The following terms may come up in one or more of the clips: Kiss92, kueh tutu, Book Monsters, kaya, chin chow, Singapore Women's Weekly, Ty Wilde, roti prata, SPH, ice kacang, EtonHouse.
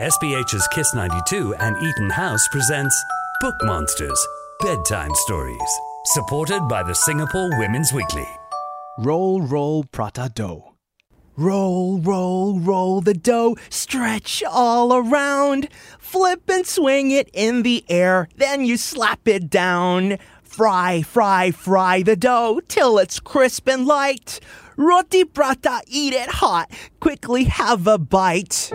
SPH's Kiss92 and EtonHouse presents Book Monsters, Bedtime Stories, supported by the Singapore Women's Weekly. Roll, roll, prata dough. Roll, roll, roll the dough, stretch all around. Flip and swing it in the air, then you slap it down. Fry, fry, fry the dough till it's crisp and light. Roti prata, eat it hot, quickly have a bite.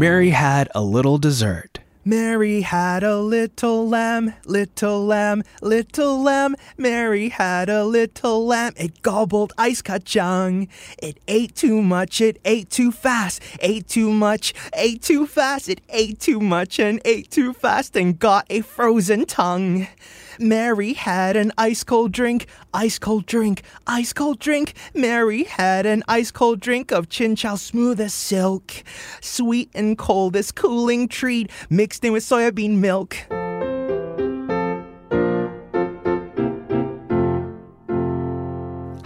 Mary had a little dessert. Mary had a little lamb, little lamb, little lamb. Mary had a little lamb. It gobbled ice kacang. It ate too much, it ate too fast. Ate too much, ate too fast. It ate too much and ate too fast and got a frozen tongue. Mary had an ice-cold drink, ice-cold drink, ice-cold drink. Mary had an ice-cold drink of chin chow smooth as silk. Sweet and cold as cooling treat, mixed in with soybean milk.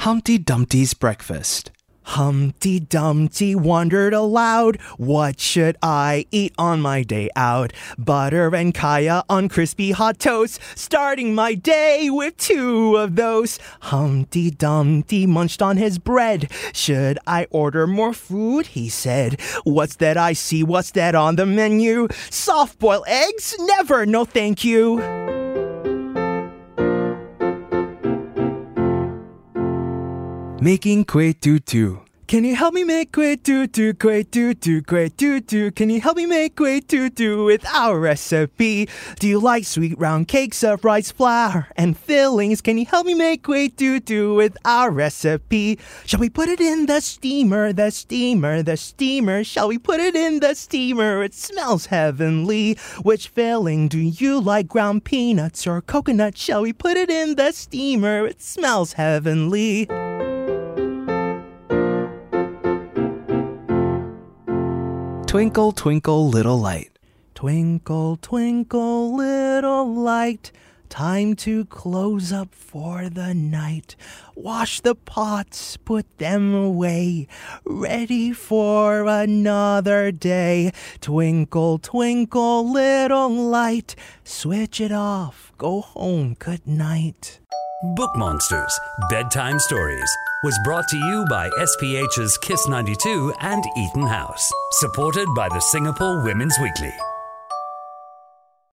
Humpty Dumpty's breakfast. Humpty Dumpty wondered aloud, what should I eat on my day out? Butter and kaya on crispy hot toast, starting my day with two of those. Humpty Dumpty munched on his bread. Should I order more food? He said. What's that I see? What's that on the menu? Soft-boiled eggs? Never, no thank you. Making kueh tutu. Can you help me make kueh tutu, kueh tutu, kueh tutu? Can you help me make kueh tutu with our recipe? Do you like sweet round cakes of rice flour and fillings? Can you help me make kueh tutu with our recipe? Shall we put it in the steamer, the steamer, the steamer? Shall we put it in the steamer? It smells heavenly. Which filling do you like, ground peanuts or coconut? Shall we put it in the steamer? It smells heavenly. Twinkle, twinkle, little light. Twinkle, twinkle, little light. Time to close up for the night. Wash the pots, put them away. Ready for another day. Twinkle, twinkle, little light. Switch it off. Go home. Good night. Book Monsters, Bedtime Stories was brought to you by SPH's Kiss92 and EtonHouse, supported by the Singapore Women's Weekly.